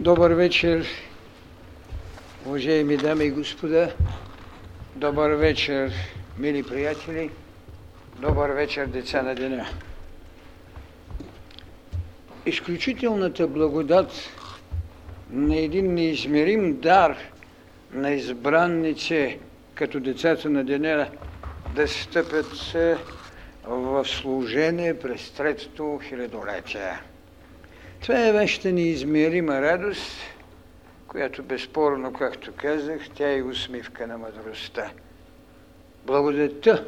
Добър вечер, уважаеми дами и господа. Добър вечер, мили приятели. Добър вечер, деца на деня. Изключителната благодат на един неизмерим дар на избранници, като децата на деня, да стъпят в служение през третото хилядолетие. Това е вашата неизмерима радост, която безспорно, както казах, тя е усмивка на мъдростта. Благодатта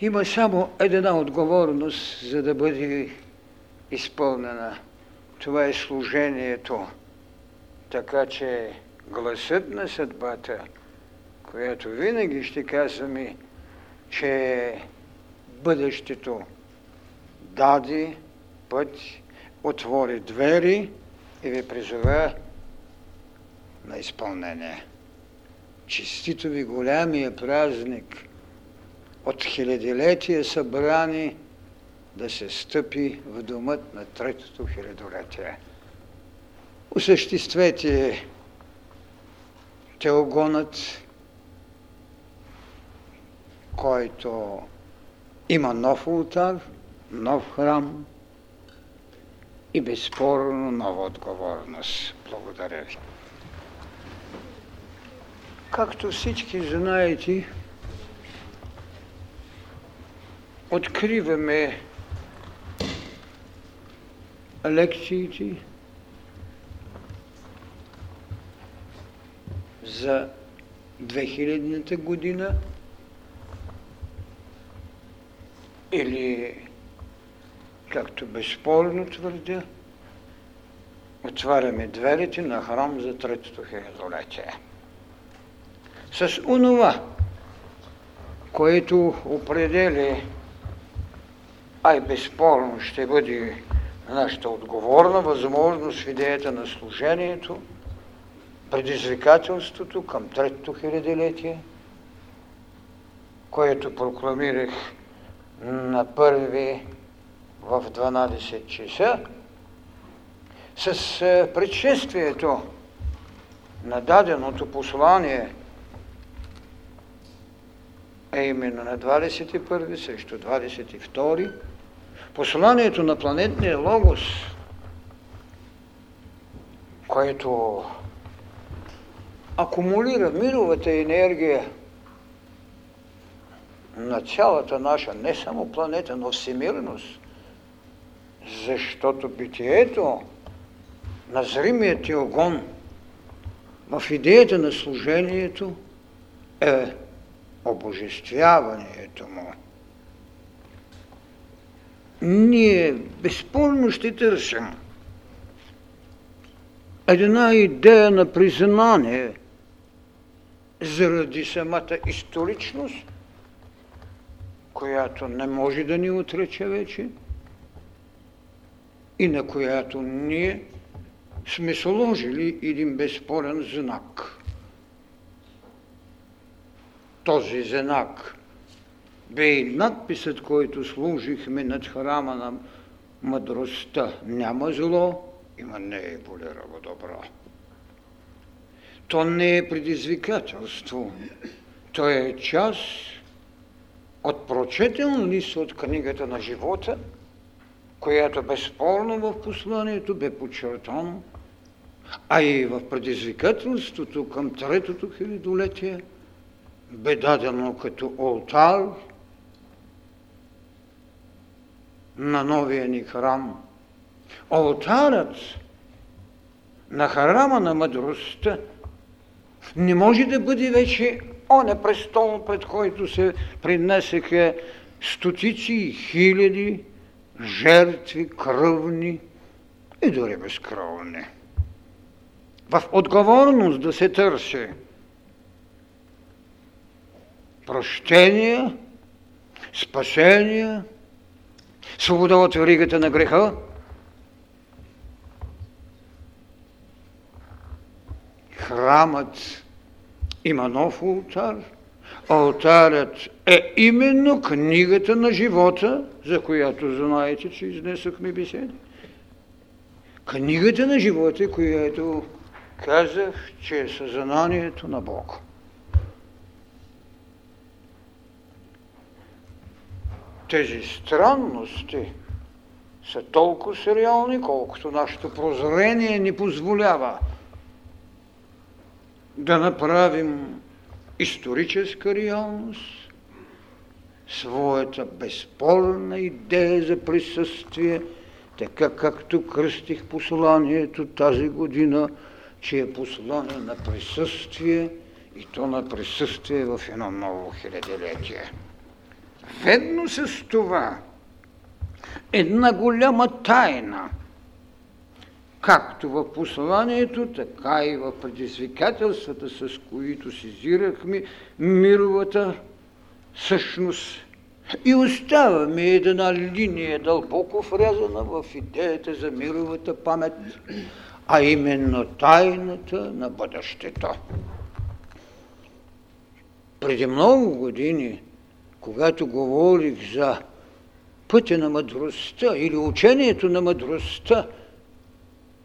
има само една отговорност, за да бъде изпълнена. Това е служението. Така че гласът на съдбата, която винаги ще казваме, че бъдещето даде път, отвори двери и ви призова на изпълнение. Честито ви голямия празник от хилядолетия събрани да се стъпи в домът на третото хилядолетие. Осъществете теогонът, който има нов олтар, нов храм и безспорно нова отговорност. Благодаря ви. Както всички знаете, откриваме лекциите за 2000-та година или, както безспорно твърдя, отваряме дверите на храм за третото хилядолетие. С онова, което определя, ай безспорно ще бъде нашата отговорна възможност в идеята на служението, предизвикателството към третото хилядолетие, което прокламирах на първи в 12 часа, с предшествието на даденото послание, а именно на 21 срещу 22, посланието на планетния логос, което акумулира мировата енергия на цялата наша, не само планета, но всемирност, защото битието на зримия теогон в идеята на служението е обожествяването му. Ние безспорно ще търсим една идея на признание заради самата историчност, която не може да ни отрече вече и на която ние сме сложили един безспорен знак. Този знак бе и надписът, който служихме над храма на мъдростта. Няма зло, има нееволирало добро. То не е предизвикателство, то е част от прочетен лист от книгата на живота, която безспорно в посланието бе подчертано, а и в предизвикателството към третото хилядолетие бе дадено като олтар на новия ни храм. Олтарът на храма на мъдростта не може да бъде вече оня престол, пред който се принесеха стотици и хиляди жертви, кръвни и дори безкръвни. В отговорност да се търси прощение, спасение, свобода от веригата на греха, храмът има нов олтар. Олтарът е именно книгата на живота, за която знаете, че изнесохме беседи. книгата на живота, която казах, че е съзнанието на Бог. Тези странности са толкова сериални, колкото нашето прозрение ни позволява да направим историческа реалност, своята безспорна идея за присъствие, така както кръстих посланието тази година, че е послание на присъствие и то на присъствие в едно ново хилядолетие. Ведно с това една голяма тайна, както в посланието, така и в предизвикателствата, с които сезирахме мировата същност. И оставаме една линия дълбоко врязана в идеята за мировата памет, а именно тайната на бъдещето. Преди много години, когато говорих за пътя на мъдростта или учението на мъдростта,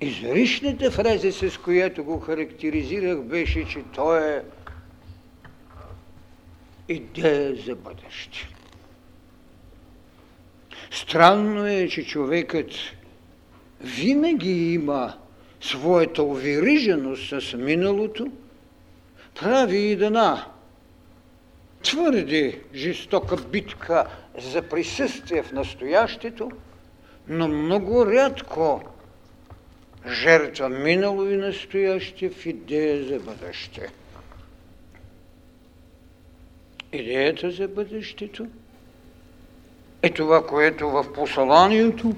изричната фраза, с която го характеризирах, беше, че то е идея за бъдеще. Странно е, че човекът винаги има своята увериженост с миналото, прави и дана твърде жестока битка за присъствие в настоящето, но много рядко жертва минало и настояще в идея за бъдеще. Идеята за бъдещето е това, което в посланието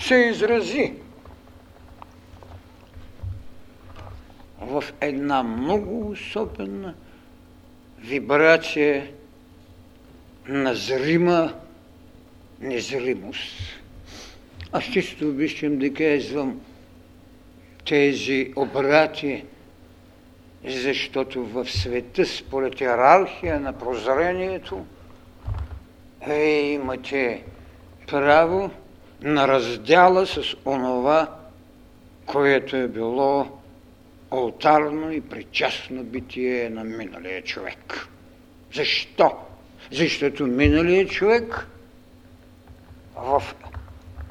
се изрази в една много особена вибрация на зрима незримост. Аз чисто обичам да казвам тези обрати, защото в света според иерархия на прозрението имате право на раздяла с онова, което е било алтарно и причастно битие на миналия човек. Защо? Защото миналия човек в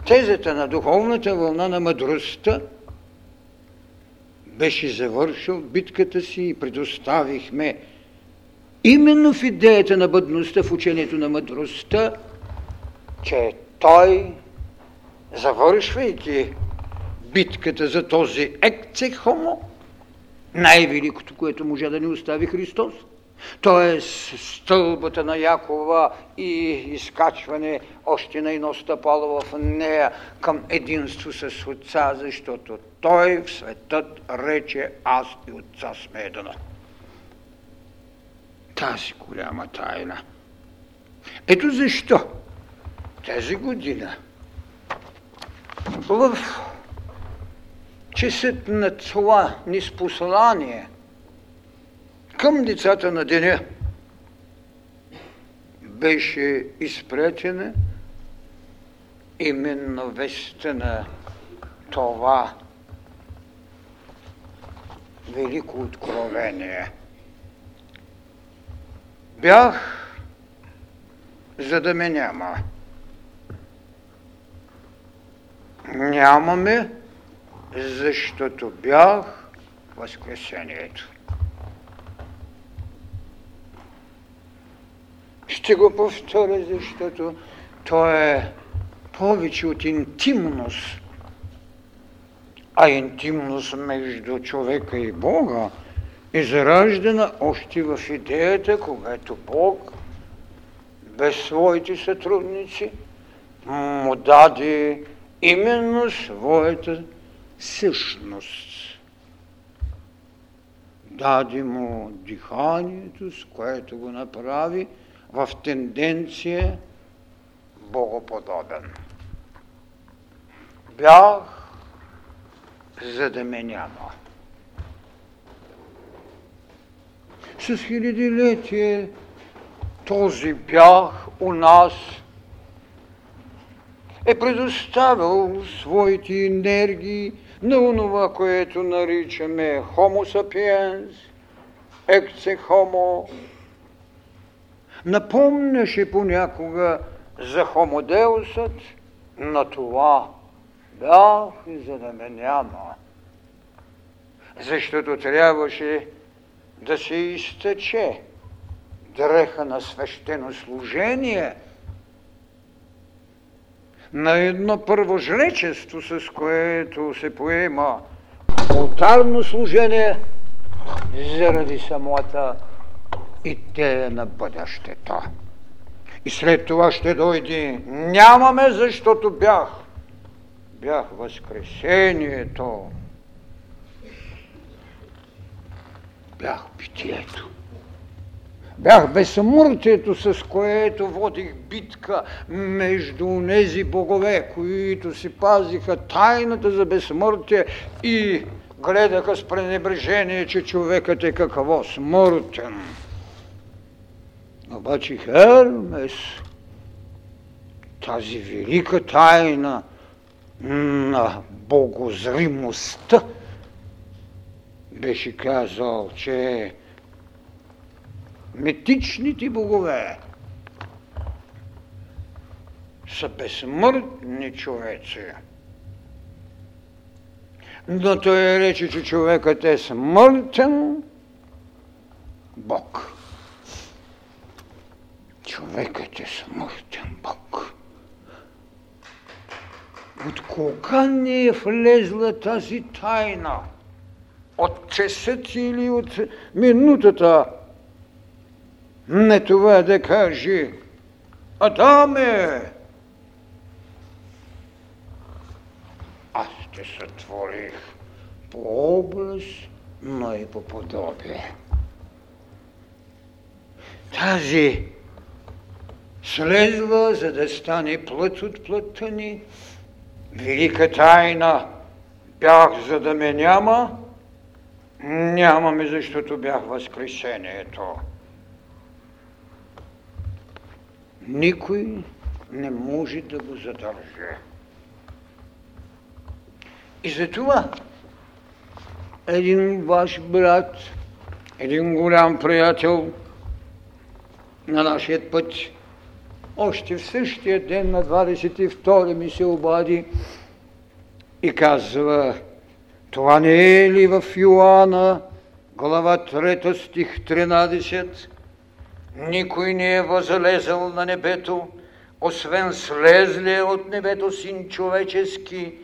тезата на духовната вълна на мъдростта беше завършил битката си и предоставихме именно в идеята на бъдността, в учението на мъдростта, че той, завършвайки битката за този екце хомо, най-великото, което може да ни остави Христос, т.е. стълбата на Якова и изкачване още на едно стъпало в нея към единство с Отца, защото Той в светът рече аз и Отца сме едно. Тази голяма тайна. Ето защо тази година в часът на това ниспослание към децата на деня беше изпратена именно вестта на това велико откровение. Бях, за да ме няма. Нямаме, защото бях възкресението. Ще го повторя, защото то е повече от интимност, а интимност между човека и Бога е зараждана още в идеята, когато Бог без своите сътрудници му даде именно своята същност. Даде му диханието, с което го направи в тенденция богоподобен. Бях, за да ме няма. С хилядилетие този бях у нас е предоставил своите енергии на онова, което наричаме Homo sapiens, Ecce Homo. Напомняше понякога за Homo Deusът на това. Бях и за да ме няма. Защото трябваше да се изтече дреха на свещено служение, на едно първожречество, с което се поема ултарно служение заради самата идея на бъдещето. И след това ще дойде нямаме, защото бях възкресението, бях битието. Бях безсмъртието, с което водих битка между онези богове, които си пазиха тайната за безсмъртие и гледаха с пренебрежение, че човекът е какво? Смъртен. Обаче Хермес, тази велика тайна на богозримостта, беше казал, че митичните богове са безсмъртни човеци. Но той рече, че човекът е смъртен бог. Човекът е смъртен бог. От кога не е влезла тази тайна? От часът или от минутата? Не това да кажи, Адаме, аз те сътворих по образ, но и по подобие. Тази слезла, за да стане плът от плътта ни, велика тайна, бях за да ме няма, нямаме, защото бях възкресението. Никой не може да го задържи. И затова един ваш брат, един голям приятел на нашия път, още в същия ден на 22-ри ми се обади и казва: това не е ли в Йоанна, глава 3, стих 13? Никой не е възлезал на небето, освен слезлия от небето Син човечески,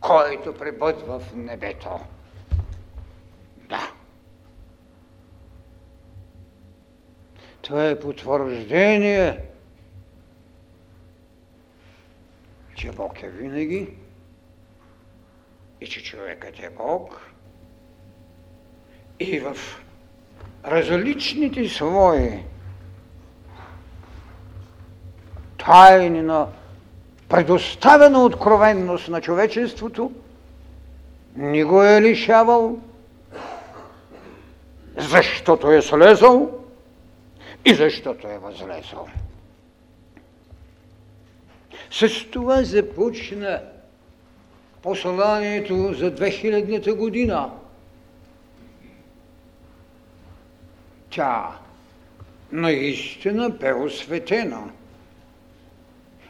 който пребъдва в небето. Да. Това е потвърждение, че Бог е винаги и че човекът е Бог. И в различните свои тайни на предоставена откровенност на човечеството, не го е лишавал, защото е слезал и защото е възлезал. С това започна посланието за 2000-та година. Тя наистина бе осветена,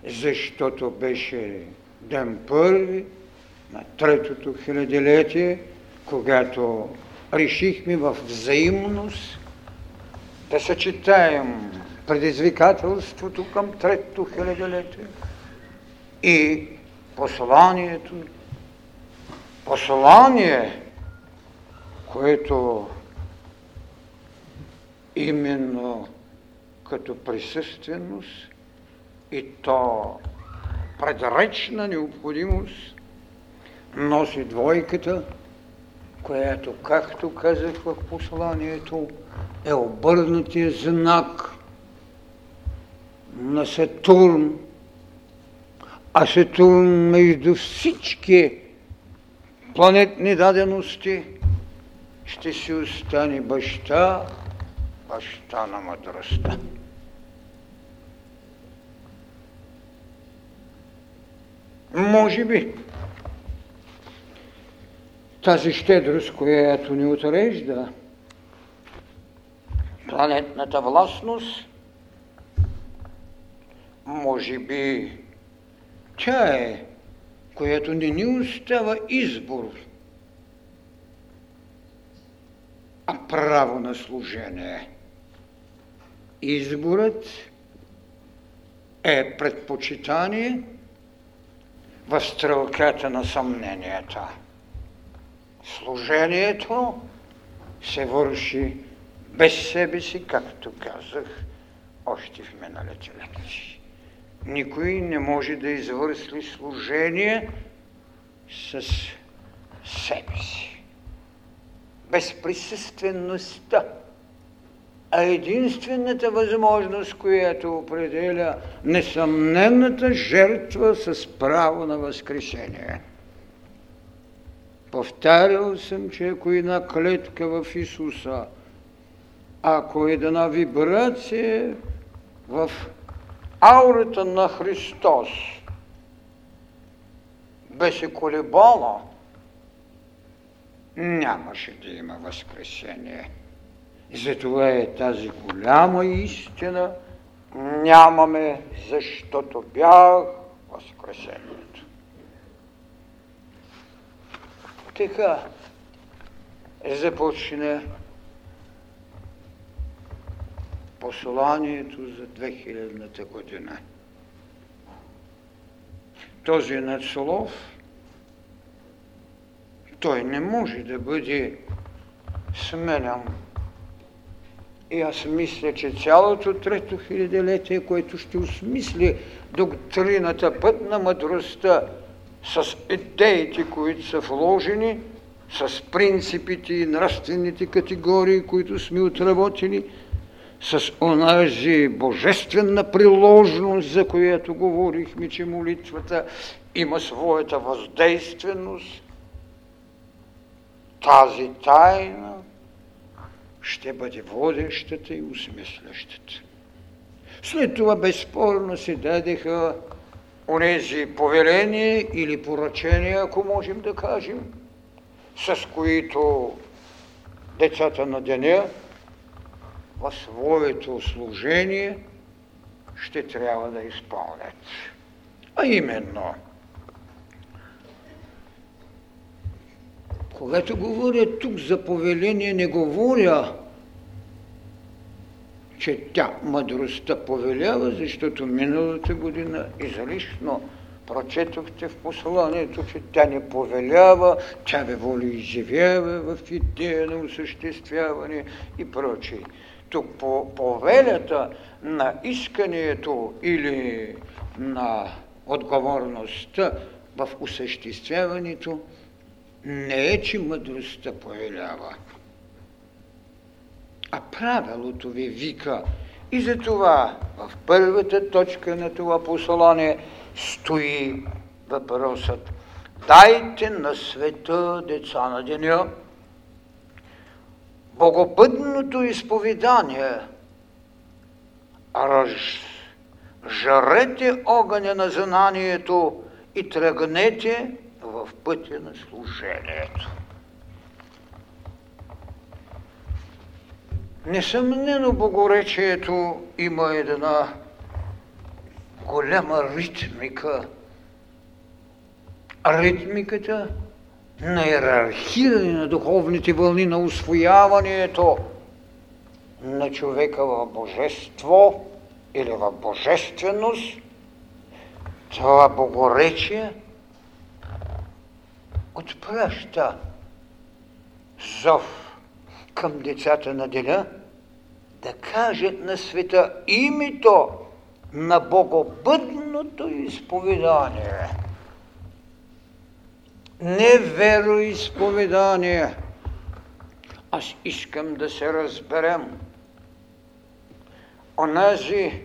защото беше ден първи на 3-то хилядолетие, когато решихме в взаимност да съчетаем предизвикателството към 3-то хилядолетие и посланието. Послание, което именно като присъственост и то предречна необходимост носи двойката, която, както казах в посланието, е обърнатия знак на Сатурн, а Сатурн между всички планетни дадености ще си остане баща на мъдростта. Може би. Тази щедрост, която ни отрежда планетната властност, може би тя е, която не ни остава избор, а право на служение. Изборът е предпочитание в стрелката на съмненията. Служението се върши без себе си, както казах още в миналите лекции. Никой не може да извърши служение с себе си. Без присъствеността. А единствената възможност, която определя несъмнената жертва с право на възкресение. Повтарял съм, че ако една клетка в Исуса, ако една вибрация в аурата на Христос беше колебала, нямаше да има възкресение. Затова е тази голяма истина, нямаме, защото бях възкресението. Така започне посланието за 2000-та година. Този надслов, той не може да бъде сменен. И аз мисля, че цялото трето хилядолетие, което ще осмисли доктрината, път на мъдростта, с идеите, които са вложени, с принципите и нравствените категории, които сме отработили, с онази божествена приложност, за която говорихме, че молитвата има своята въздейственост, тази тайна ще бъде водещата и осмислящата. След това безспорно се дадеха онези повеления или поръчения, ако можем да кажем, с които децата на деня в своето служение ще трябва да изпълнят. А именно, когато говоря тук за повеление, не говоря, че тя мъдростта повелява, защото миналата година излишно прочетохте в посланието, че тя не повелява, тя ви волеизявява в идея на осъществяване и прочие. Тук по повелята на искането или на отговорността в осъществяването не е, че мъдростта повелява, а правилото ви вика. И затова в първата точка на това послание стои въпросът: дайте на света, деца на деня, богопътното изповедание, жарете огъня на знанието и тръгнете в пътя на служението. Несъмнено богоречието има една голяма ритмика. Ритмиката на йерархиране на духовните вълни, на усвояването на човека в божество или в божественост, това богоречие отпраща зов към децата на деня да кажат на света името на богобъдното изповедание. Не вероизповедание. Аз искам да се разберем. Онази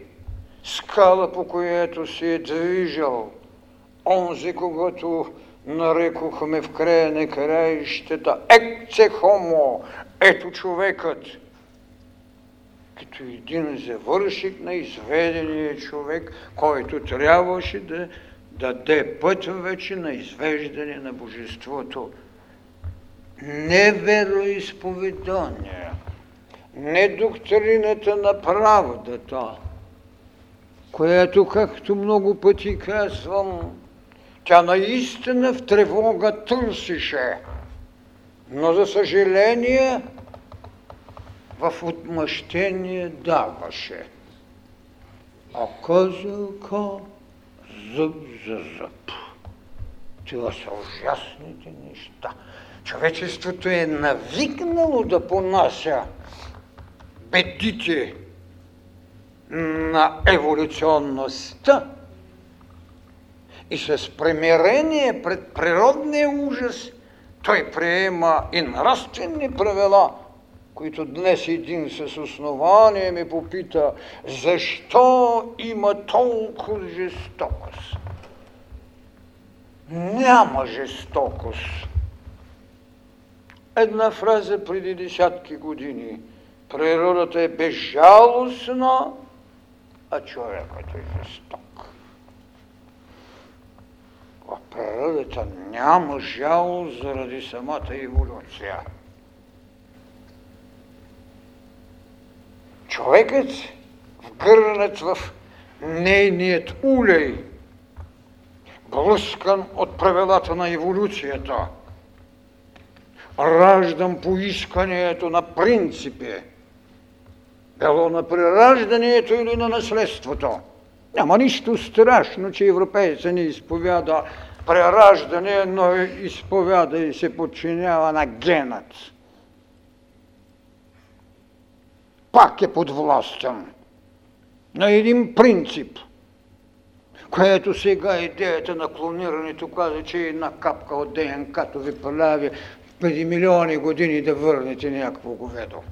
скала, по която се е движал онзи, когато нарекохме в края на краищата екце хомо, ето човекът, като един завършик на изведения човек, който трябваше да даде пътовече на извеждане на Божеството. Не вероизповедание, не доктрината на правдата, която, както много пъти казвам, тя наистина в тревога търсише, но за съжаление в отмъщение даваше. Око за око, зъб за зъб. Това са ужасните неща. Човечеството е навикнало да понася бедите на еволюционността и с примирение пред природния ужас той приема и нравствени правила, които днес един с основание ме попита, защо има толкова жестокост? Няма жестокост. Една фраза преди десятки години. Природата е безжалостна, а човекът е жесток. В природата няма жалост заради самата еволюция. Човекът, вгърнат в нейният улей, блъскан от правилата на еволюцията, раждан по исканието на принципи, било на прераждането или на наследството. Няма нищо страшно, че европейца не изповяда прераждане, но изповяда и се подчинява на генът. Пак е подвластен на един принцип, което сега идеята на клонирането казва, че една капка от ДНК-то ви прави преди милиони години да върнете някакво говедо.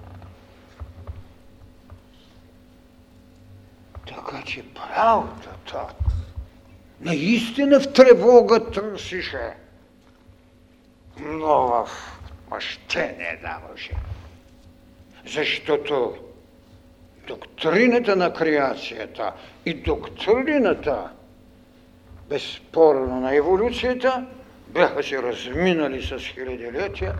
Така че правдата наистина в тревога търсише, но в мъщение даваше. Защото доктрината на креацията и доктрината, безспорно, на еволюцията бяха се разминали с хилядилетия,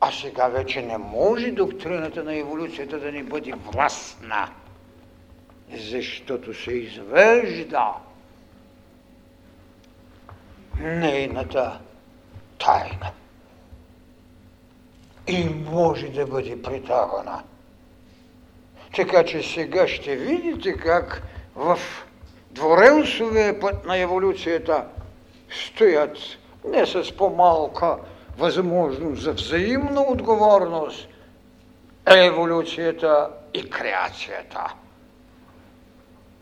а сега вече не може доктрината на еволюцията да ни бъде властна, защото се извежда нейната тайна и може да бъде притагана. Така че сега ще видите как в дворенсовия път на еволюцията стоят не с по-малка възможност за взаимна отговорност, еволюцията и креацията.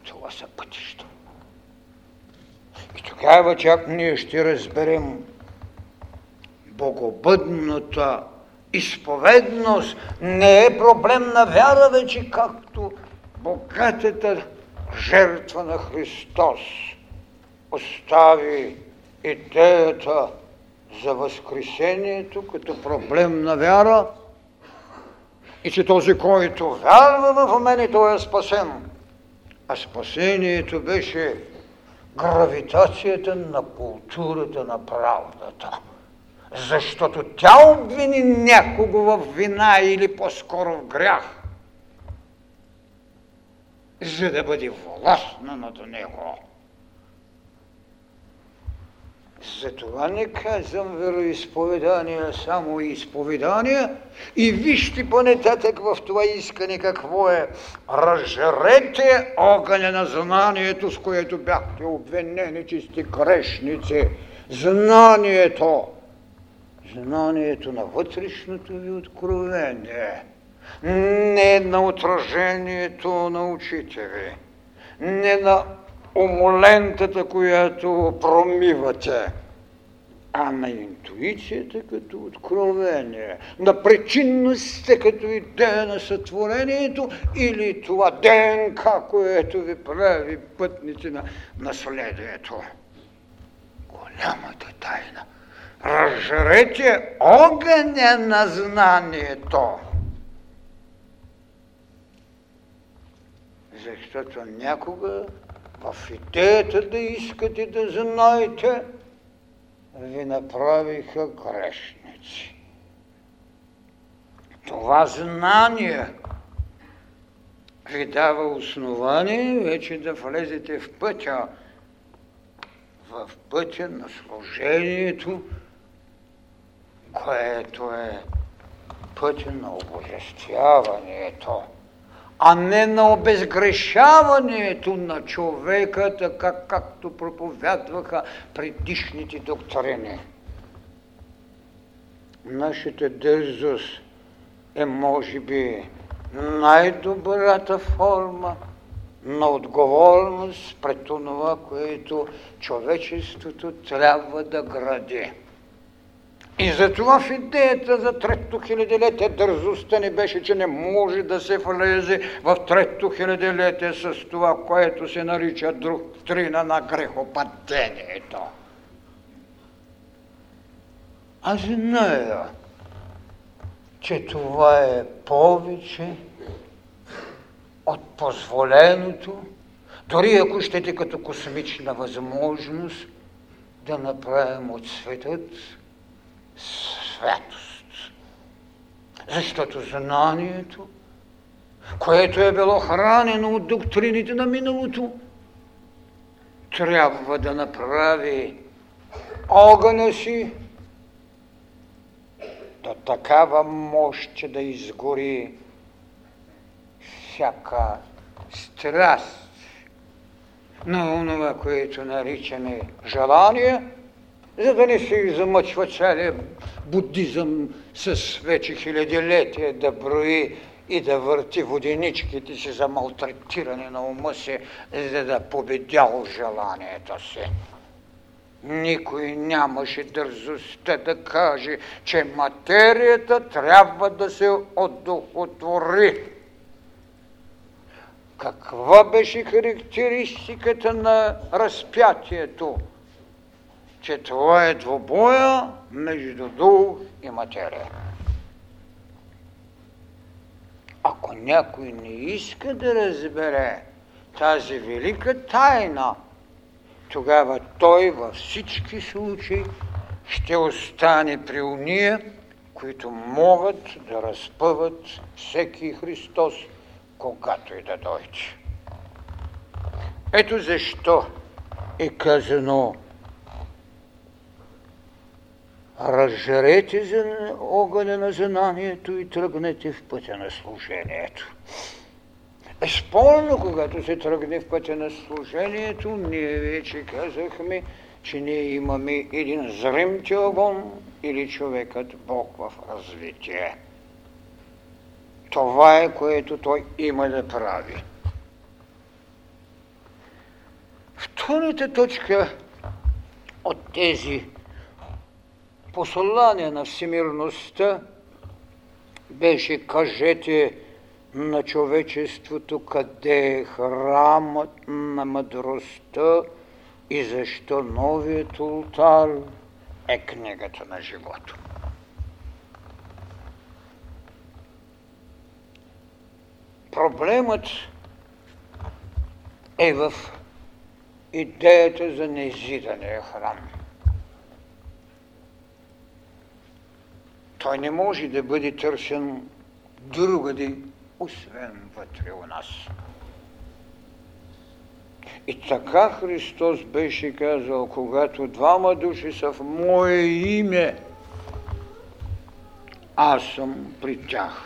Това са пътища. И тогава чак ние ще разберем богобъдната изповедност не е проблем на вяра вече, както богатата жертва на Христос остави идеята за възкресението като проблем на вяра и че този, който вярва в мене, той е спасен. А спасението беше гравитацията на културата на правдата. Защото тя обвини някого в вина или по-скоро в грях, за да бъде властна над него. Затова не казвам вероизповедание, само изповедание. И вижте по-нататък в това искане какво е. Разжерете огъня на знанието, с което бяхте обвинени, че сте грешници. Знанието. Знанието на вътрешното ви откровение, не на отражението на очите ви, не на омолентата, която промивате, а на интуицията като откровение, на причинността като идея на сътворението или това ДНК, което ви прави пътници на наследието. Голямата тайна. Разжрете огъня на знанието. Защото някога а в идеята да искате да знаете, ви направиха грешници. Това знание ви дава основание вече да влезете в пътя на служението, което е пътя на обожествяването, а не на обезгрешаването на човека, така както проповядваха предишните доктрини. Нашата дързост е, може би, най-добрата форма на отговорност пред това, което човечеството трябва да гради. И затова в идеята за трето хилядолетие дързостта не беше, че не може да се влезе в трето хилядолетие с това, което се нарича доктрина на грехопадението. Аз зная, че това е повече от позволеното, дори ако щете като космична възможност, да направим от светът святост. Защото знанието, което е било хранено от доктрините на миналото, трябва да направи огъня си до такава мощ, че да изгори всяка страст на онова, което наричаме желание, за да не се замъчва целият будизъм с вече хилядолетие да брои и да върти воденичките си за малтретиране на ума си, за да победял желанието си. Никой нямаше дързостта да каже, че материята трябва да се одухотвори. Каква беше характеристиката на разпятието? Че това е двобоя между дух и материя. Ако някой не иска да разбере тази велика тайна, тогава той във всички случаи ще остане при уния, които могат да разпъват всеки Христос, когато и да дойде. Ето защо е казано: разжарете за огъня на знанието и тръгнете в пътя на служението. Безспорно, когато се тръгне в пътя на служението, ние вече казахме, че ние имаме един зрим огън или човекът Бог в развитие. Това е, което той има да прави. Втората точка от тези послание на всемирността беше: кажете на човечеството къде е храмът на мъдростта и защо новият ултар е книгата на живота. Проблемът е в идеята за незидания храм. Той не може да бъде търсен другаде, освен вътре у нас. И така Христос беше казал: когато двама души са в Мое име, аз съм при тях.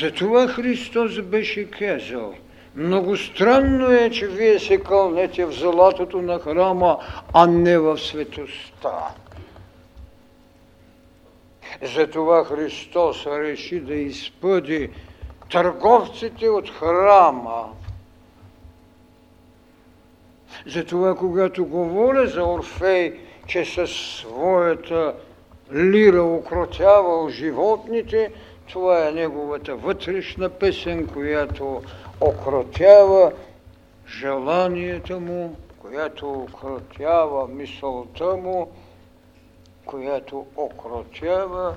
Затова Христос беше казал: много странно е, че вие се кълнете в златото на храма, а не в светостта. Затова Христос реши да изпъди търговците от храма. Затова, когато говоря за Орфей, че със своята лира укротявал животните, това е неговата вътрешна песен, която укротява желанието му, която укротява мисълта му, която окротява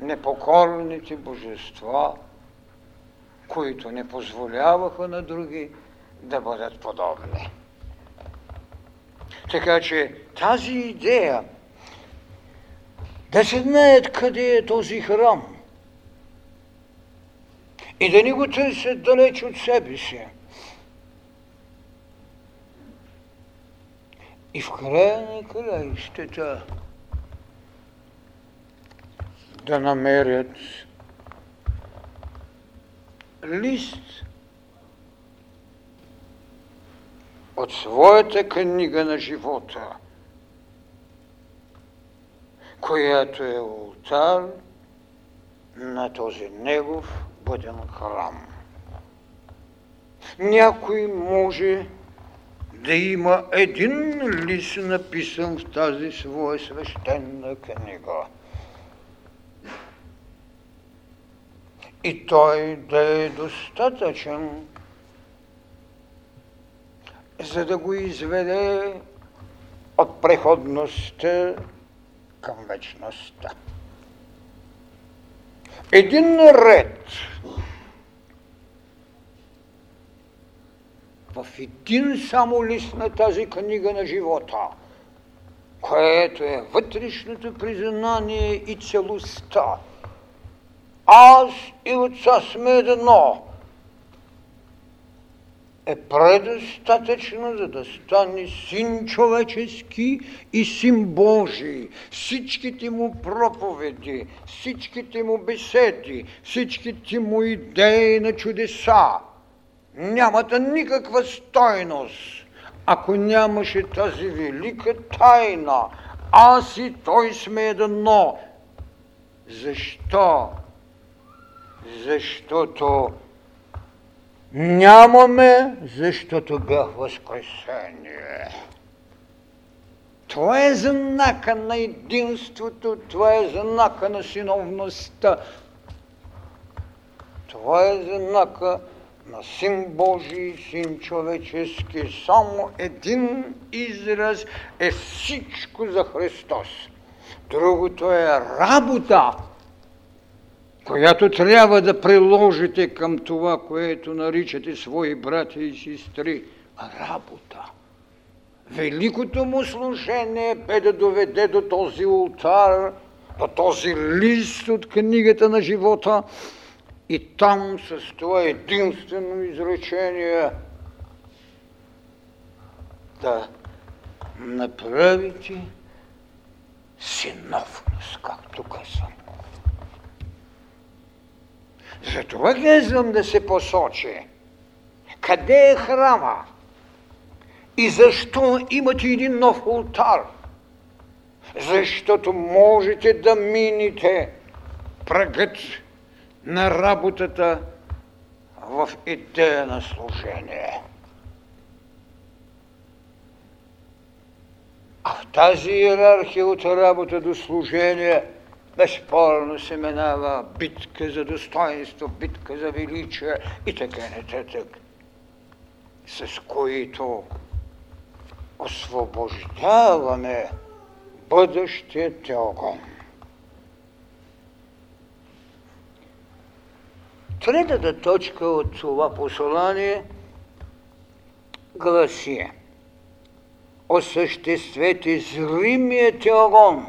непокорните божества които не позволяваха на други да бъдат подобни. Така че тази идея да се знаят къде е този храм и да ни го търсят далеч от себе си. И в края на краищата да намерят лист от своята книга на живота, която е олтар на този негов бъден храм. Някой може да има един лист написан в тази своя свещена книга. И той да е достатъчен, за да го изведе от преходността към вечността. Един ред в един само лист на тази книга на живота, което е вътрешното признание и целостта. Аз и отца сме едно е предостатъчно, за да стане син човечески и син Божий. Всичките му проповеди, всичките му беседи, всичките му идеи на чудеса нямат никаква стойност, ако нямаше тази велика тайна. Аз и той сме едно. Защо? Защото нямаме, защото бях възкресение. Това е знака на единството, това е знака на синовността. Това е знака на син Божий, син човечески. Само един израз е всичко за Христос. Другото е работа, която трябва да приложите към това, което наричате свои братя и сестри. Работа. Великото му служение бе да доведе до този олтар, до този лист от книгата на живота и там с това единствено изречение да направите синовност, както казвам. Затова гледам да се посочи къде е храма и защо имате един нов олтар. Защото можете да минете прагът на работата в идея на служение. А в тази иерархия от работа до служение безспорно се минава битка за достоинство, битка за величие и така нататък, с които освобождаваме бъдещия теогон. Третата точка от това послание гласи: осъществете зримия теогон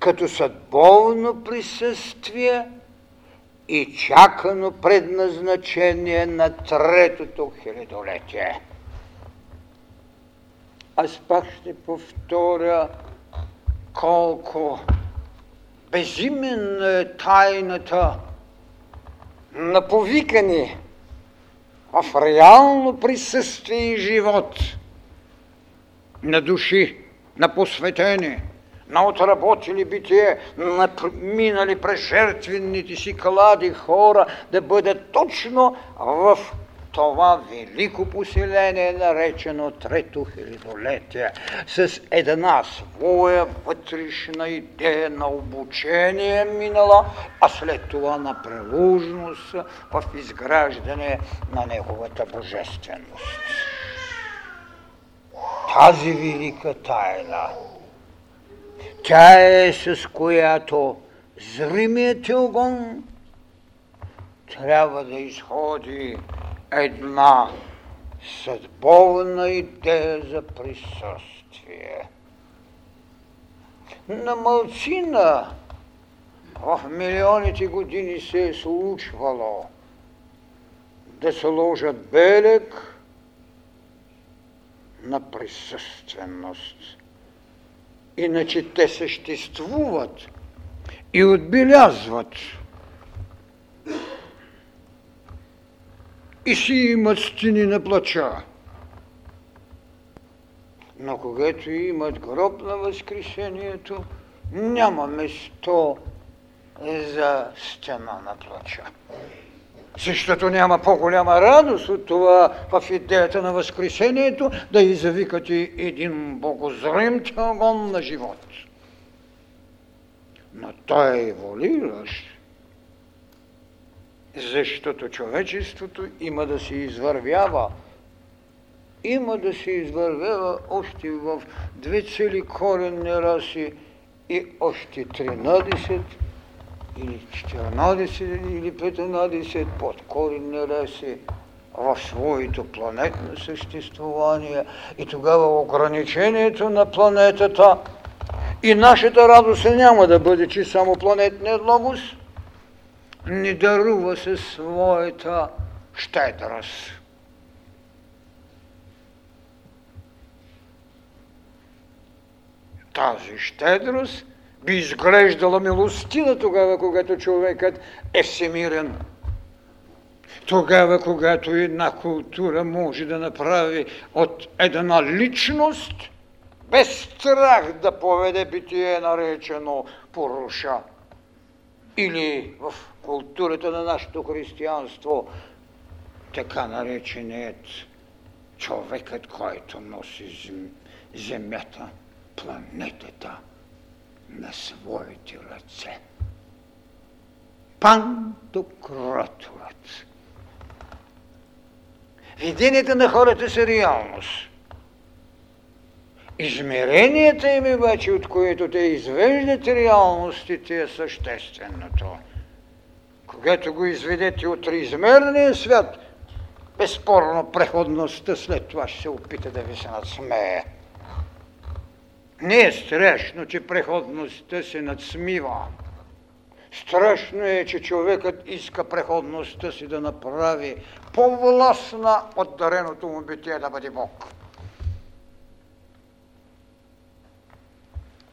като съдбовно присъствие и чакано предназначение на третото хилядолетие. Аз пак ще повторя колко безименна е тайната на повикане в реално присъствие и живот на души, на посветени, на отработили битие, на минали през жертвените си клади хора, да бъде точно в това велико поселение, наречено трето хилядолетие, с една своя вътрешна идея на обучение минала, а след това на приложност в изграждане на неговата божественост. Тази велика тайна, тя е с която зримият теогон трябва да изходи една съдбовна идея за присъствие. На малцина в милионите години се е случвало да сложат белег на присъственост. Иначе те съществуват и отбелязват. И си имат стени на плача. Но когато имат гроб на Възкресението, няма место за стена на плача. Защото няма по-голяма радост от това в идеята на Възкресението да извикате един богозрим огън на живот. Но той е волиращ, защото човечеството има да се извървява. Има да се извървява още в две цели коренни раси и още 13 или 14 или 15 подкоренни раси в своето планетно съществувание. И тогава ограничението на планетата и нашата радост няма да бъде, че само планетният логос ни дарува със своята щедрост. Тази щедрост би изглеждала милостина тогава, когато човекът е всемирен. Тогава, когато една култура може да направи от една личност, без страх да поведе битие наречено поруша. Или в културата на нашето християнство, така нареченият човекът, който носи земята, планетата на своите ръце. Пантократорът. Виденията на хората са реалност. Измеренията им обаче, от които те извеждат реалностите, е същественото. Когато го изведете от триизмерния свят, безспорно преходността след това ще се опита да ви се надсмее. Не е страшно, че преходността се надсмива. Страшно е, че човекът иска преходността си да направи по-властна от дареното му битие да бъде Бог.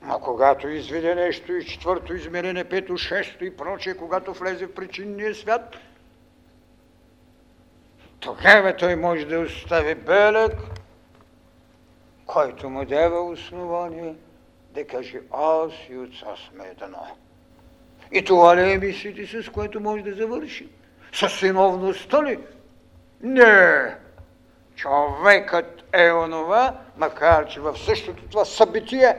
А когато изведе нещо и четвърто измерение, пето, шесто и прочее, когато влезе в причинния свят, тогава той може да остави белег, който му дава основание да каже аз и отца сме едно. И това ли е мислите, с което може да завърши? Със синовността ли? Не! Човекът е онова, макар че в същото това събитие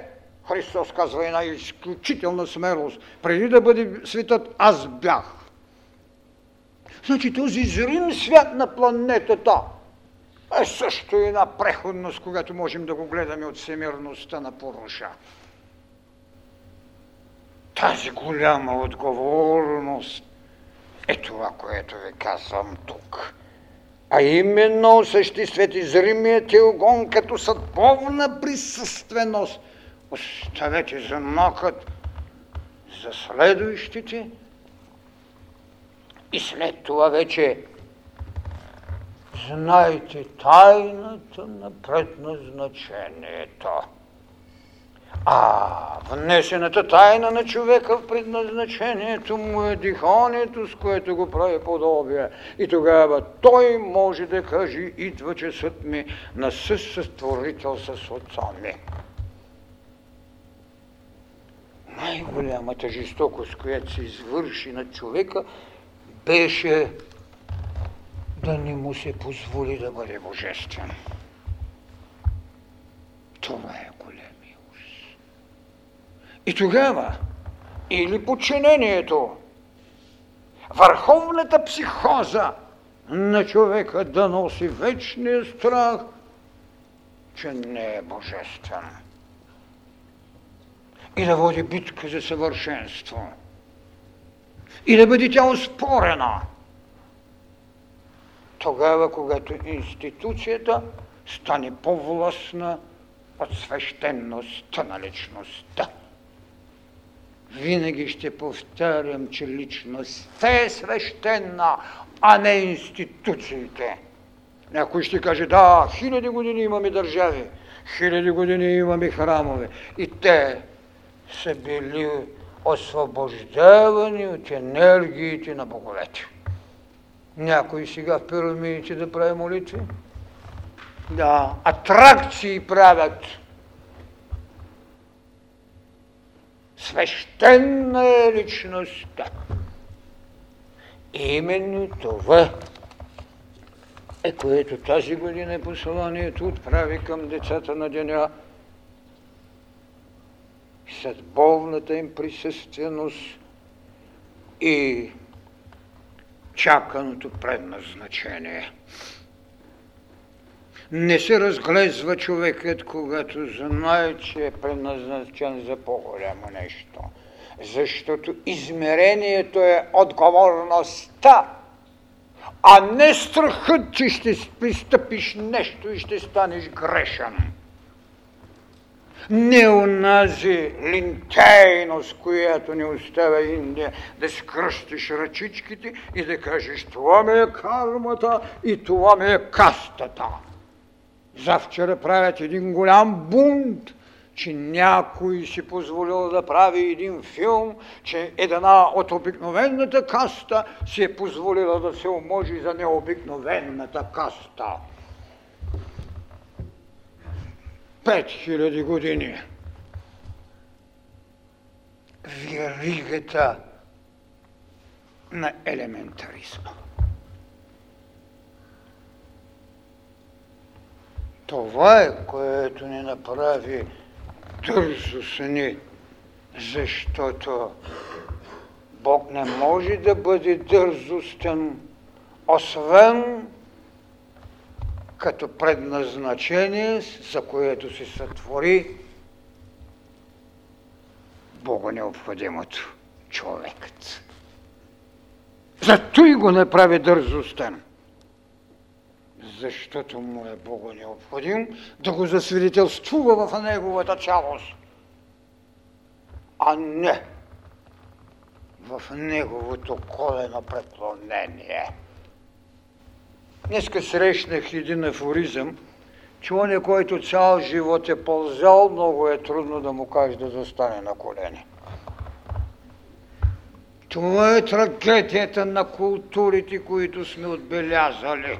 Христос казва една изключителна смелост. Преди да бъде светът, аз бях. Значи този зрим свят на планетата е също една преходност, когато можем да го гледаме от всемирността на поруша. Тази голяма отговорност е това, което ви казвам тук. А именно съществете зримия телгон като съдбовна присъственост. Оставете знакът за следващите и след това вече знайте тайната на предназначението. А внесената тайна на човека в предназначението му е диханието, с което го прави подобие. И тогава той може да каже, идва часът ми на съсътворител с отца ми. Най-голямата жестокост, която се извърши на човека, беше да не му се позволи да бъде божествен. Това е големия уз. И тогава, или подчинението, върховната психоза на човека да носи вечния страх, че не е божествен. И да води битка за съвършенство. И да бъде тя оспорена. тогава, когато институцията стане по-властна от свещеността на личността. Винаги ще повтарям, че личността е свещена, а не институциите. Някой ще каже, да, хиляди години имаме държави, хиляди години имаме храмове. И те са били освобождавани от енергиите на боговете. Някой сега в пирамидите да прави молитви? Да, атракции правят. Свещена е личността. Именно това е, което тази година посланието отправи към децата на деня. Съдбовната им присъственост и чаканото предназначение. Не се разглезва човекът, когато знае, че е предназначен за по-голямо нещо. Защото измерението е отговорността, а не страхът, че ще пристъпиш нещо и ще станеш грешен. Не унази лентяйност, която ни оставя Индия, да скръстиш ръчичките и да кажеш, това ми е кармата и това ми е кастата. Завчера правят един голям бунт, че някой си позволил да прави един филм, че една от обикновената каста си е позволила да се омъжи за необикновената каста. 5000 години. Веригата на елементаризма. Това е, което ни направи дързостни, защото Бог не може да бъде дързостен, освен като предназначение, за което се сътвори Богу необходимото човекът. Зато и го направи дързостен. Защото му е Богу необходим да го засвидетелствува в неговата цялост, а не в неговото колено преклонение. Днеска срещнах един афоризъм, че он, който цял живот е пълзял, много е трудно да му каже да застане на колене. Това е трагедията на културите, които сме отбелязали.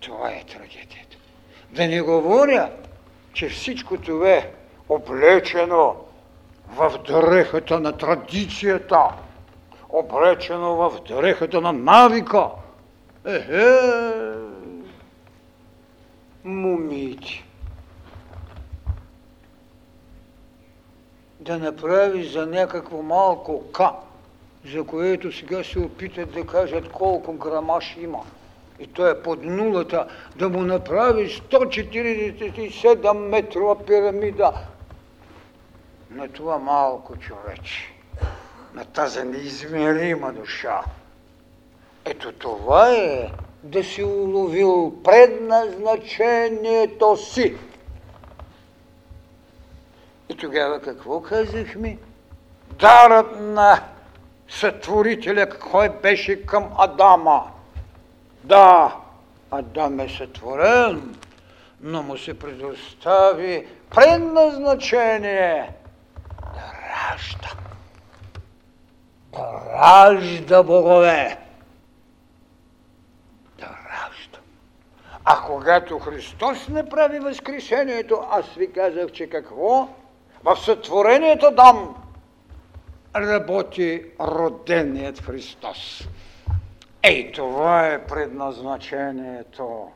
Това е трагедията. Да не говоря, че всичко това е облечено в дрехата на традицията, облечено в дрехата на навика. Мумиите. Да направи за някакво малко ка, за което сега се опитат да кажат колко грамаш има. И той е под нулата, да му направи 147 метрова пирамида. На това малко човече, на тази неизмерима душа. Ето това е да си уловил предназначението си. И тогава какво казахме? Дарът на сътворителя, кой беше към Адама. Да, Адам е сътворен, но му се предостави предназначение да ражда. Да ражда богове. Да ражда. А когато Христос направи възкресението, аз ви казах, че какво? В сътворението дам работи роденият Христос. Ей, това е предназначението,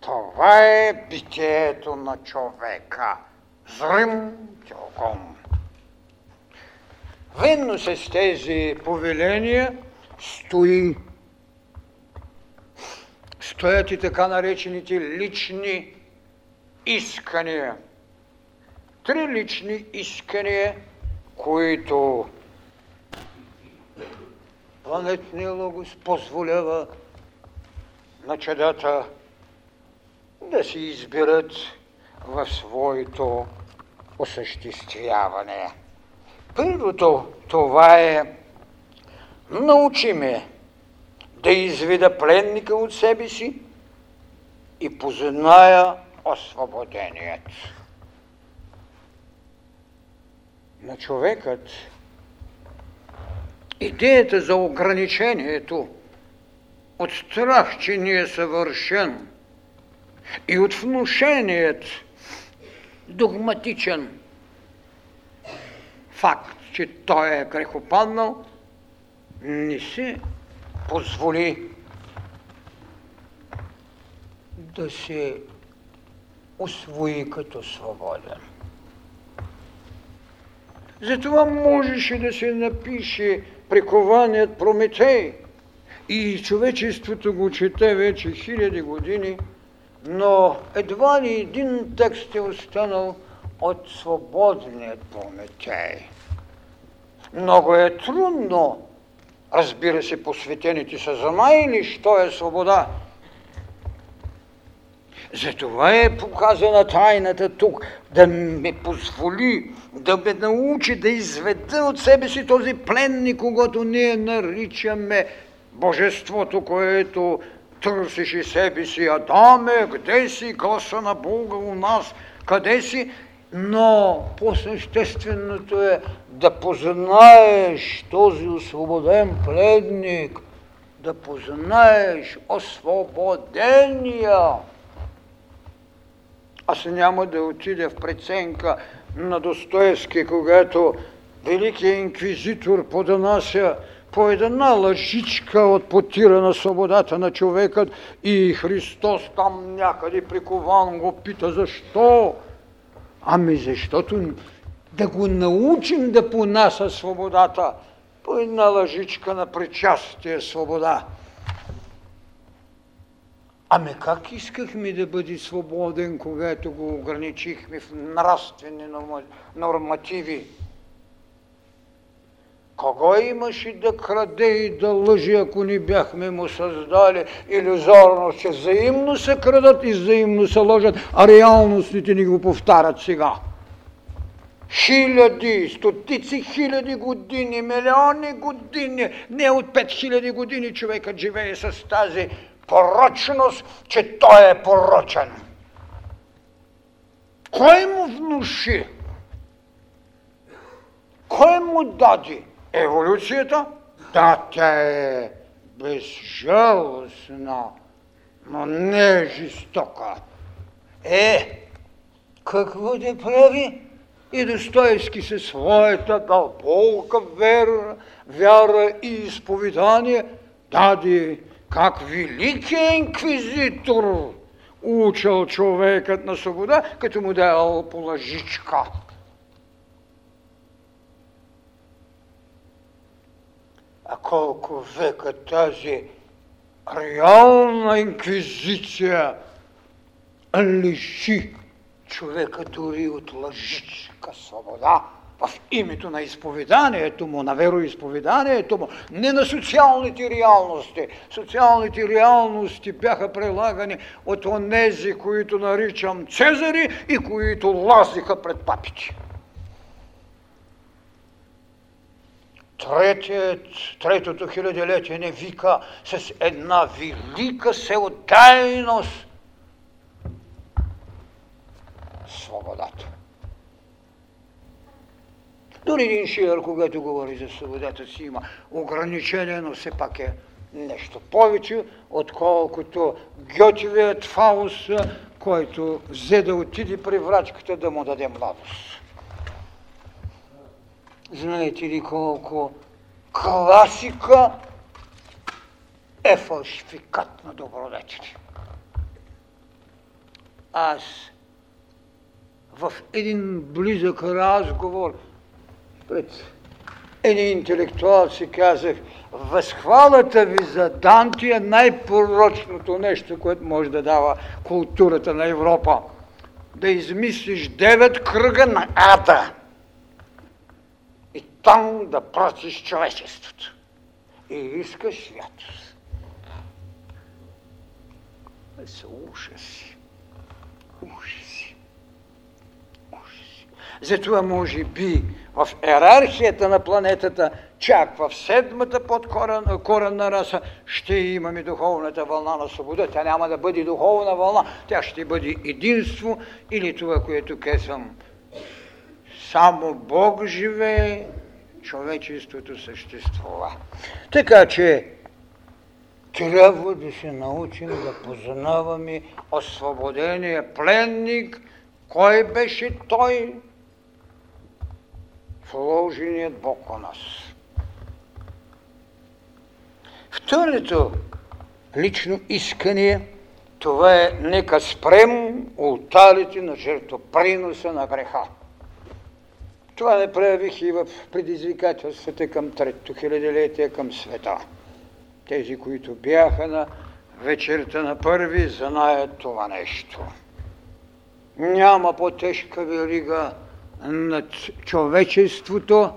това е битието на човека. Зрим тълком. Винно с тези повеления стоят и така наречените лични искания. Три лични искания, които а Вечният Логос позволява на чедата да си избират в своето осъществяване. Първото това е: научи ме да изведа пленника от себе си и позная освободението. На човекът идеята за ограничението от страх, че не е съвършен, и от внушеният догматичен факт, че той е грехопаднал, не се позволи да се освои като свободен. Затова можеше да се напише прикованият Прометей, и човечеството го чете вече хиляди години, но едва ли един текст е останал от свободният Прометей. Много е трудно, разбира се, посветените са знаели, що е свобода. Затова е показана тайната тук, да ме позволи, да ме научи да изведа от себе си този пленник, когато ние наричаме божеството, което търсеше себе си. Адаме, къде си, гласа на Бога у нас, къде си? Но по-същественото е да познаеш този освободен пленник, да познаеш освободения. Аз няма да отида в преценка на Достоевски, когато великият инквизитор поднася по една лъжичка от потира на свободата на човека, и Христос там някъде прикован го пита: защо? Ами защото да го научим да понася свободата по една лъжичка на причастие свобода. Ами как искахме да бъде свободен, когато го ограничихме в нравствени нормативи? Кого имаше да краде и да лъжи, ако не бяхме му създали илюзорно, че взаимно се крадат и взаимно се лъжат, а реалностите ни го повтарят сега. Хиляди, стотици хиляди години, милиони години, не от 5000 години човекът живее с тази порочност, че той е порочен. Кой му внуши? Кой му даде? Еволюцията? Да, тя е безжалостна, но не е жестока. Какво да прави? И Достоевски със своята дълбока вяра и изповедание даде, как великият инквизитор учил човекът на свобода, като му дал по лъжичка. А колко века тази реална инквизиция лиши човека дори от лъжичка свобода в името на изповеданието му, на вероизповеданието му, не на социалните реалности. Социалните реалности бяха прилагани от онези, които наричам Цезари и които лазиха пред папите. Третото хилядолетие не вика с една велика всеотдайност свободата. Дори един Шилер, когато говори за свободата си, има ограничение, но все пак е нещо повече, отколкото Гьотевият Фауст, който взе да отиде при врачката да му даде младост. Знаете ли колко класика е фалшификат на добродетели? Аз в един близък разговор пред един интелектуал си казах: възхвалата ви за Данте е най-порочното нещо, което може да дава културата на Европа. Да измислиш 9 кръга на ада и там да прочиш човечеството. и иска святост. Това са ужаси. Ужаси. Ужаси. Затова може би в йерархията на планетата, чак в седмата подкоренна раса, ще имаме духовната вълна на свобода. Тя няма да бъде духовна вълна, тя ще бъде единство или това, което казвам. Само Бог живее, човечеството съществува. Така че трябва да се научим да познаваме освободения пленник. Кой беше той? Вложеният Бог у нас. Второто лично искане, това е: нека спрем олтарите на жертвоприноса на греха. Това не проявих и в предизвикателствата към трето хилядолетие към света. Тези, които бяха на вечерта на първи, знаят това нещо. Няма по-тежка верига над човечеството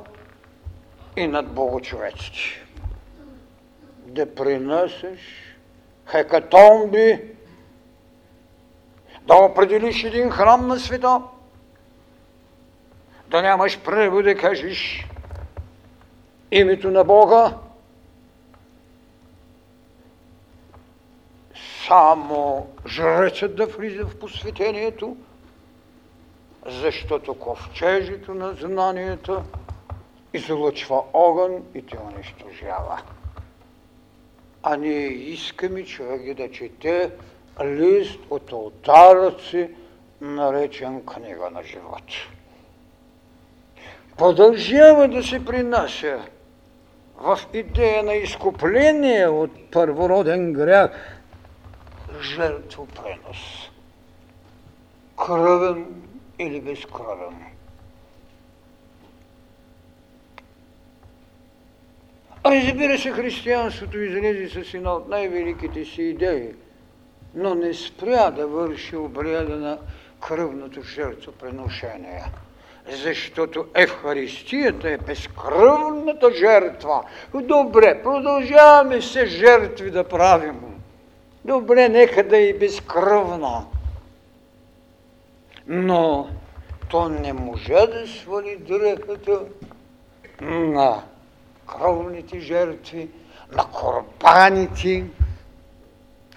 и над богочовеците. Да принасяш хекатомби, да определиш един храм на света, да нямаш право да кажеш името на Бога. Само жрецът да влиза в посветението, защото ковчежето на знанието излъчва огън и те унищожава. А ние искаме човек да чете лист от олтаръци, наречен книга на живота. Продължава да се принася в идея на изкупление от първороден грях жертвопринос. Кръвен или безкръвен. Разбира се, християнството излезе с една от най-великите си идеи, но не спря да върши обряда на кръвното жертвоприношение. Защото Евхаристията е безкръвната жертва. Добре, продължаваме се жертви да правим. Добре, нека да е безкръвна. Но то не може да свали дрехата на кръвните жертви, на корбаните,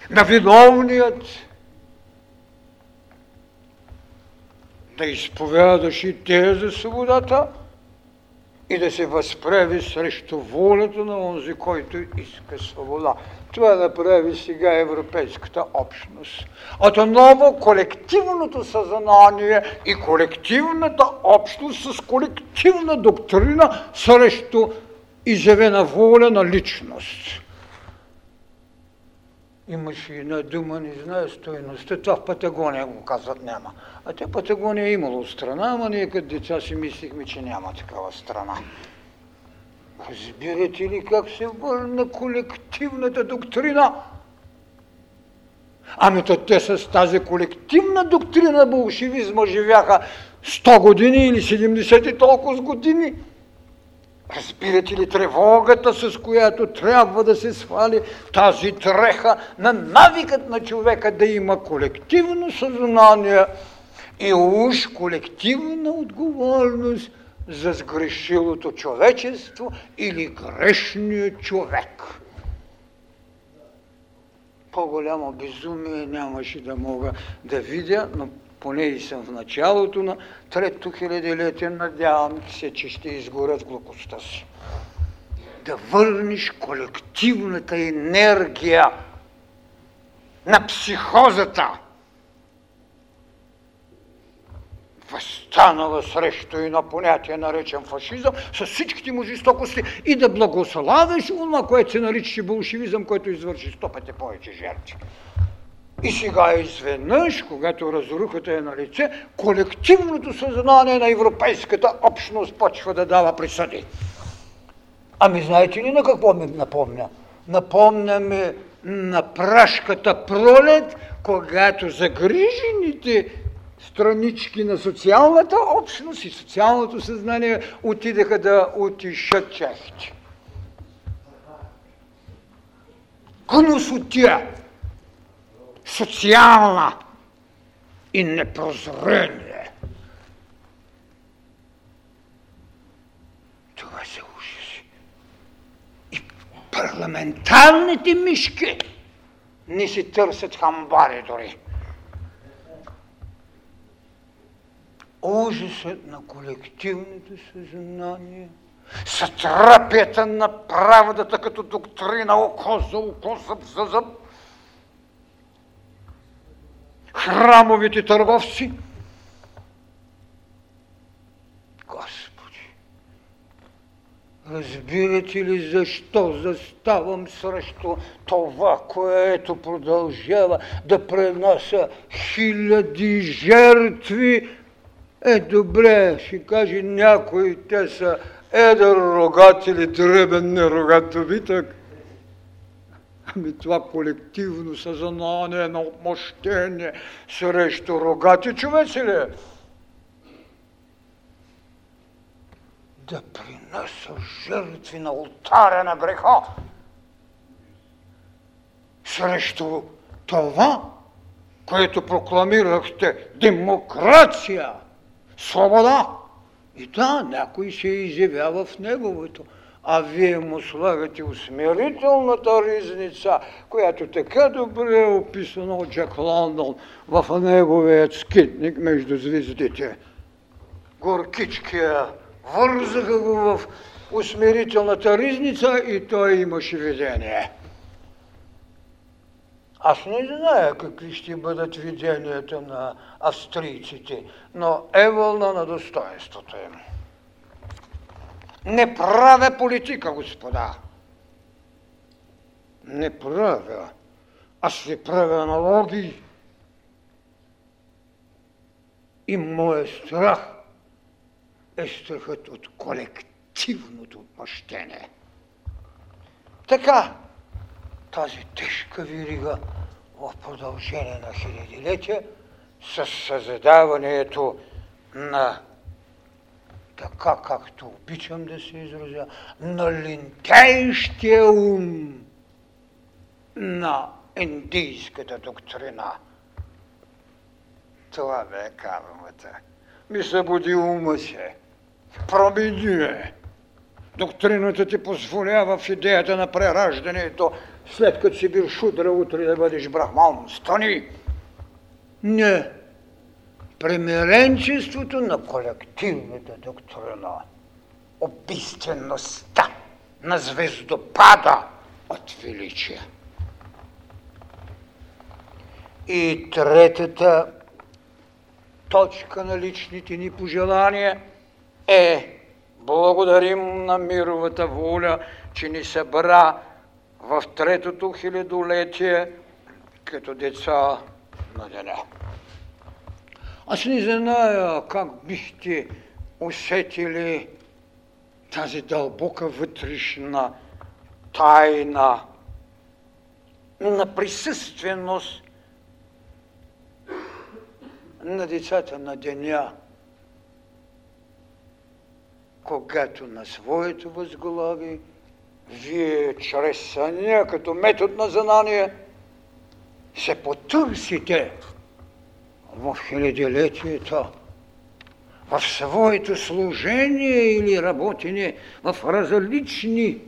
на виновният. Да изповядаш и те за свободата и да се възпреви срещу волята на онзи, който иска свобода. Това направи сега европейската общност. Отново колективното съзнание и колективната общност с колективна доктрина срещу изявена воля на личност. Имаше една дума, не знае стойността, това в Патагония го казват няма. А те Патагония е имало страна, ама ние като деца си мислихме, че няма такава страна. Разбирате ли как се върна колективната доктрина? Ами те с тази колективна доктрина болшевизма живяха 100 години или 70 и толкова години. Разбирате ли тревогата, с която трябва да се свали тази треха на навикът на човека да има колективно съзнание и уж колективна отговорност за сгрешилото човечество или грешния човек? По-голямо безумие нямаше да мога да видя, но поне и съм в началото на трето хилядолетие, надявам се, че ще изгорят глупостта си. Да върнеш колективната енергия на психозата, възстанала срещу и на понятие, наречен фашизъм, с всичките му жестокости, и да благославиш онова, което се нарича болшевизъм, което извърши 100 пъти повече жертви. И сега изведнъж, когато разрухата е на лице, колективното съзнание на европейската общност почва да дава присъди. Ами знаете ли на какво ми напомня? Напомня ми на прашката пролет, когато загрижените странички на социалната общност и социалното съзнание отидеха да утишат чехите. гнусотия, социална и непрозрение. Това се ужаси. И парламентарните мишки не си търсят хамбари дори. Ужасът на колективното съзнание, сатрапията на правдата като доктрина, око за око, зъб за зъб, храмовите търговци. Господи, разбирате ли защо заставам срещу това, което продължава да пренося хиляди жертви? Е, добре, ще каже някои, те са едър рогат или дребен нерогатовитък. Ами това колективно съзнание на отмъщение срещу рогати човеци ли? Да принася жертви на олтаря на греха. Срещу това, което прокламирахте, демокрация, свобода. И да, някой се изявява в неговото. А вие му слагате усмирителната ризница, която така добре е описана от Джак Лондон в неговият скитник между звездите. Горкичкия, вързаха го в усмирителната ризница и той имаше видение. Аз не зная какви ще бъдат виденията на австрийците, но е вълна на достоинството им. Не правя политика, господа. Не правя. Аз не правя аналогии. И моят страх е страхът от колективното отмъщение. Така, тази тежка вирига в продължение на хилядилетия със създаването на, така както обичам да се изразя, на лентяйщия ум на индийската доктрина. Това бе кармата. Ми събуди ума се. Промени. Доктрината ти позволява в идеята на прераждането, след като си бил шудра, утре да бъдеш брахман. Стани! Не! Примиренчеството на колективната доктрина, убийствеността на звездопада от величие. И третата точка на личните ни пожелания е: благодарим на мировата воля, че ни събра в третото хилядолетие като деца на деня. Аз не зная как бихте усетили тази дълбока вътрешна тайна на присъственост на децата на деня, когато на своето възглавие вие чрез съня като метод на знание се потърсите в хилядилетието, в своето служение или работене в различни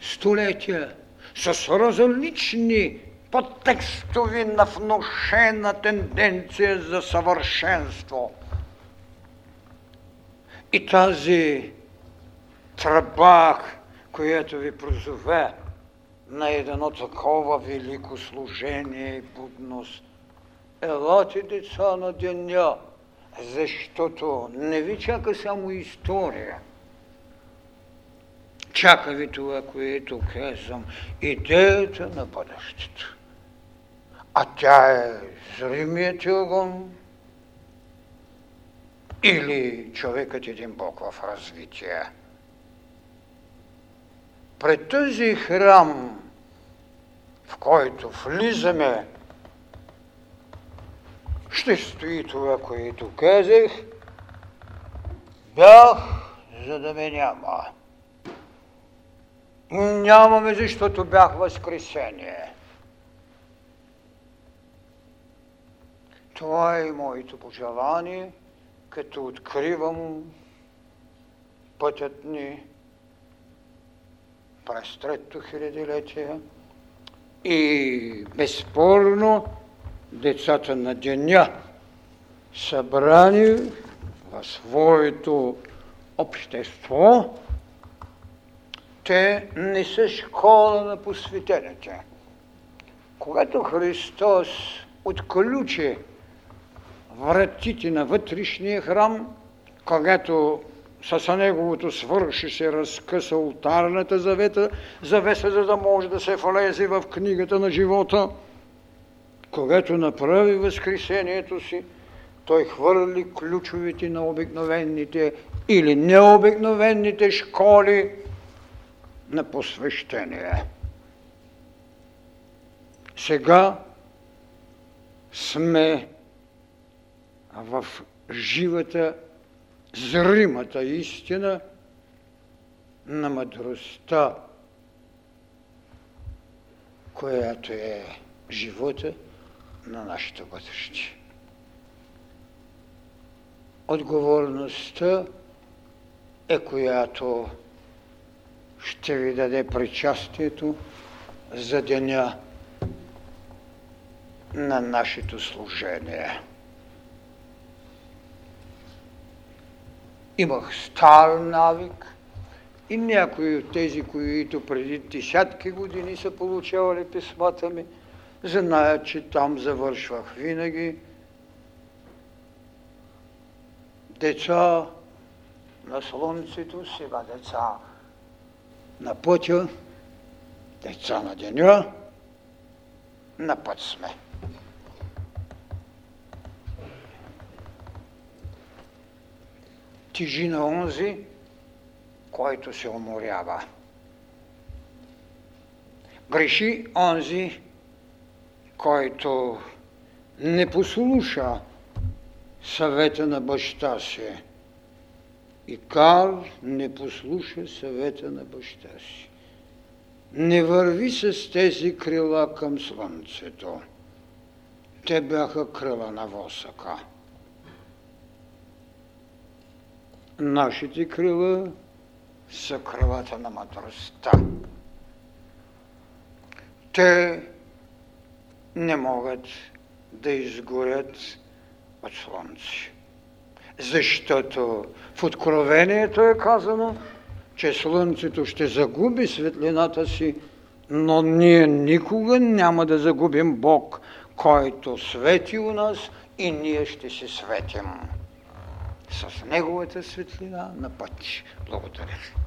столетия, с различни подтекстови на внушена тенденция за съвършенство. И тази тръба, която ви призове на едно такова велико служение и будност. Елате, деца на деня, защото не ви чака само история. Чака ви това, което казвам, идеята на бъдещето. А тя е зримият огън или човекът един бог в развитие. Пред този храм, в който влизаме, ще стои това, което казах: бях, за да ме няма. Нямаме, защото бях възкресение. Това е и моето пожелание, като откривам пътят ни през трето хилядилетие и безспорно децата на деня, събрани в своето общество, те не са школа на посветените. Когато Христос отключи вратите на вътрешния храм, когато с неговото свърши се разкъса олтарната завеса, за да може да се влезе в книгата на живота, когато направи възкресението си, той хвърли ключовете на обикновените или необикновените школи на посвещение. Сега сме в живата, зримата истина на мъдростта, която е живота на нашето бъдеще. Отговорността е, която ще ви даде причастието за деня на нашето служение. Имах стар навик и някои от тези, които преди десятки години са получавали писмата ми, знаят, че там завършвах винаги. Деца на слънцето, сега деца на пътя, деца на деня, на път сме. Тежи на онзи, който се уморява. Греши онзи, който не послуша съвета на баща си. Икар не послуша съвета на баща си. Не върви с тези крила към слънцето. Те бяха крила на восъка. Нашите крила са крилата на мъдростта. Те не могат да изгорят от слънце. Защото в Откровението е казано, че слънцето ще загуби светлината си, но ние никога няма да загубим Бог, който свети у нас и ние ще се светим с неговата светлина на път. Благодаря.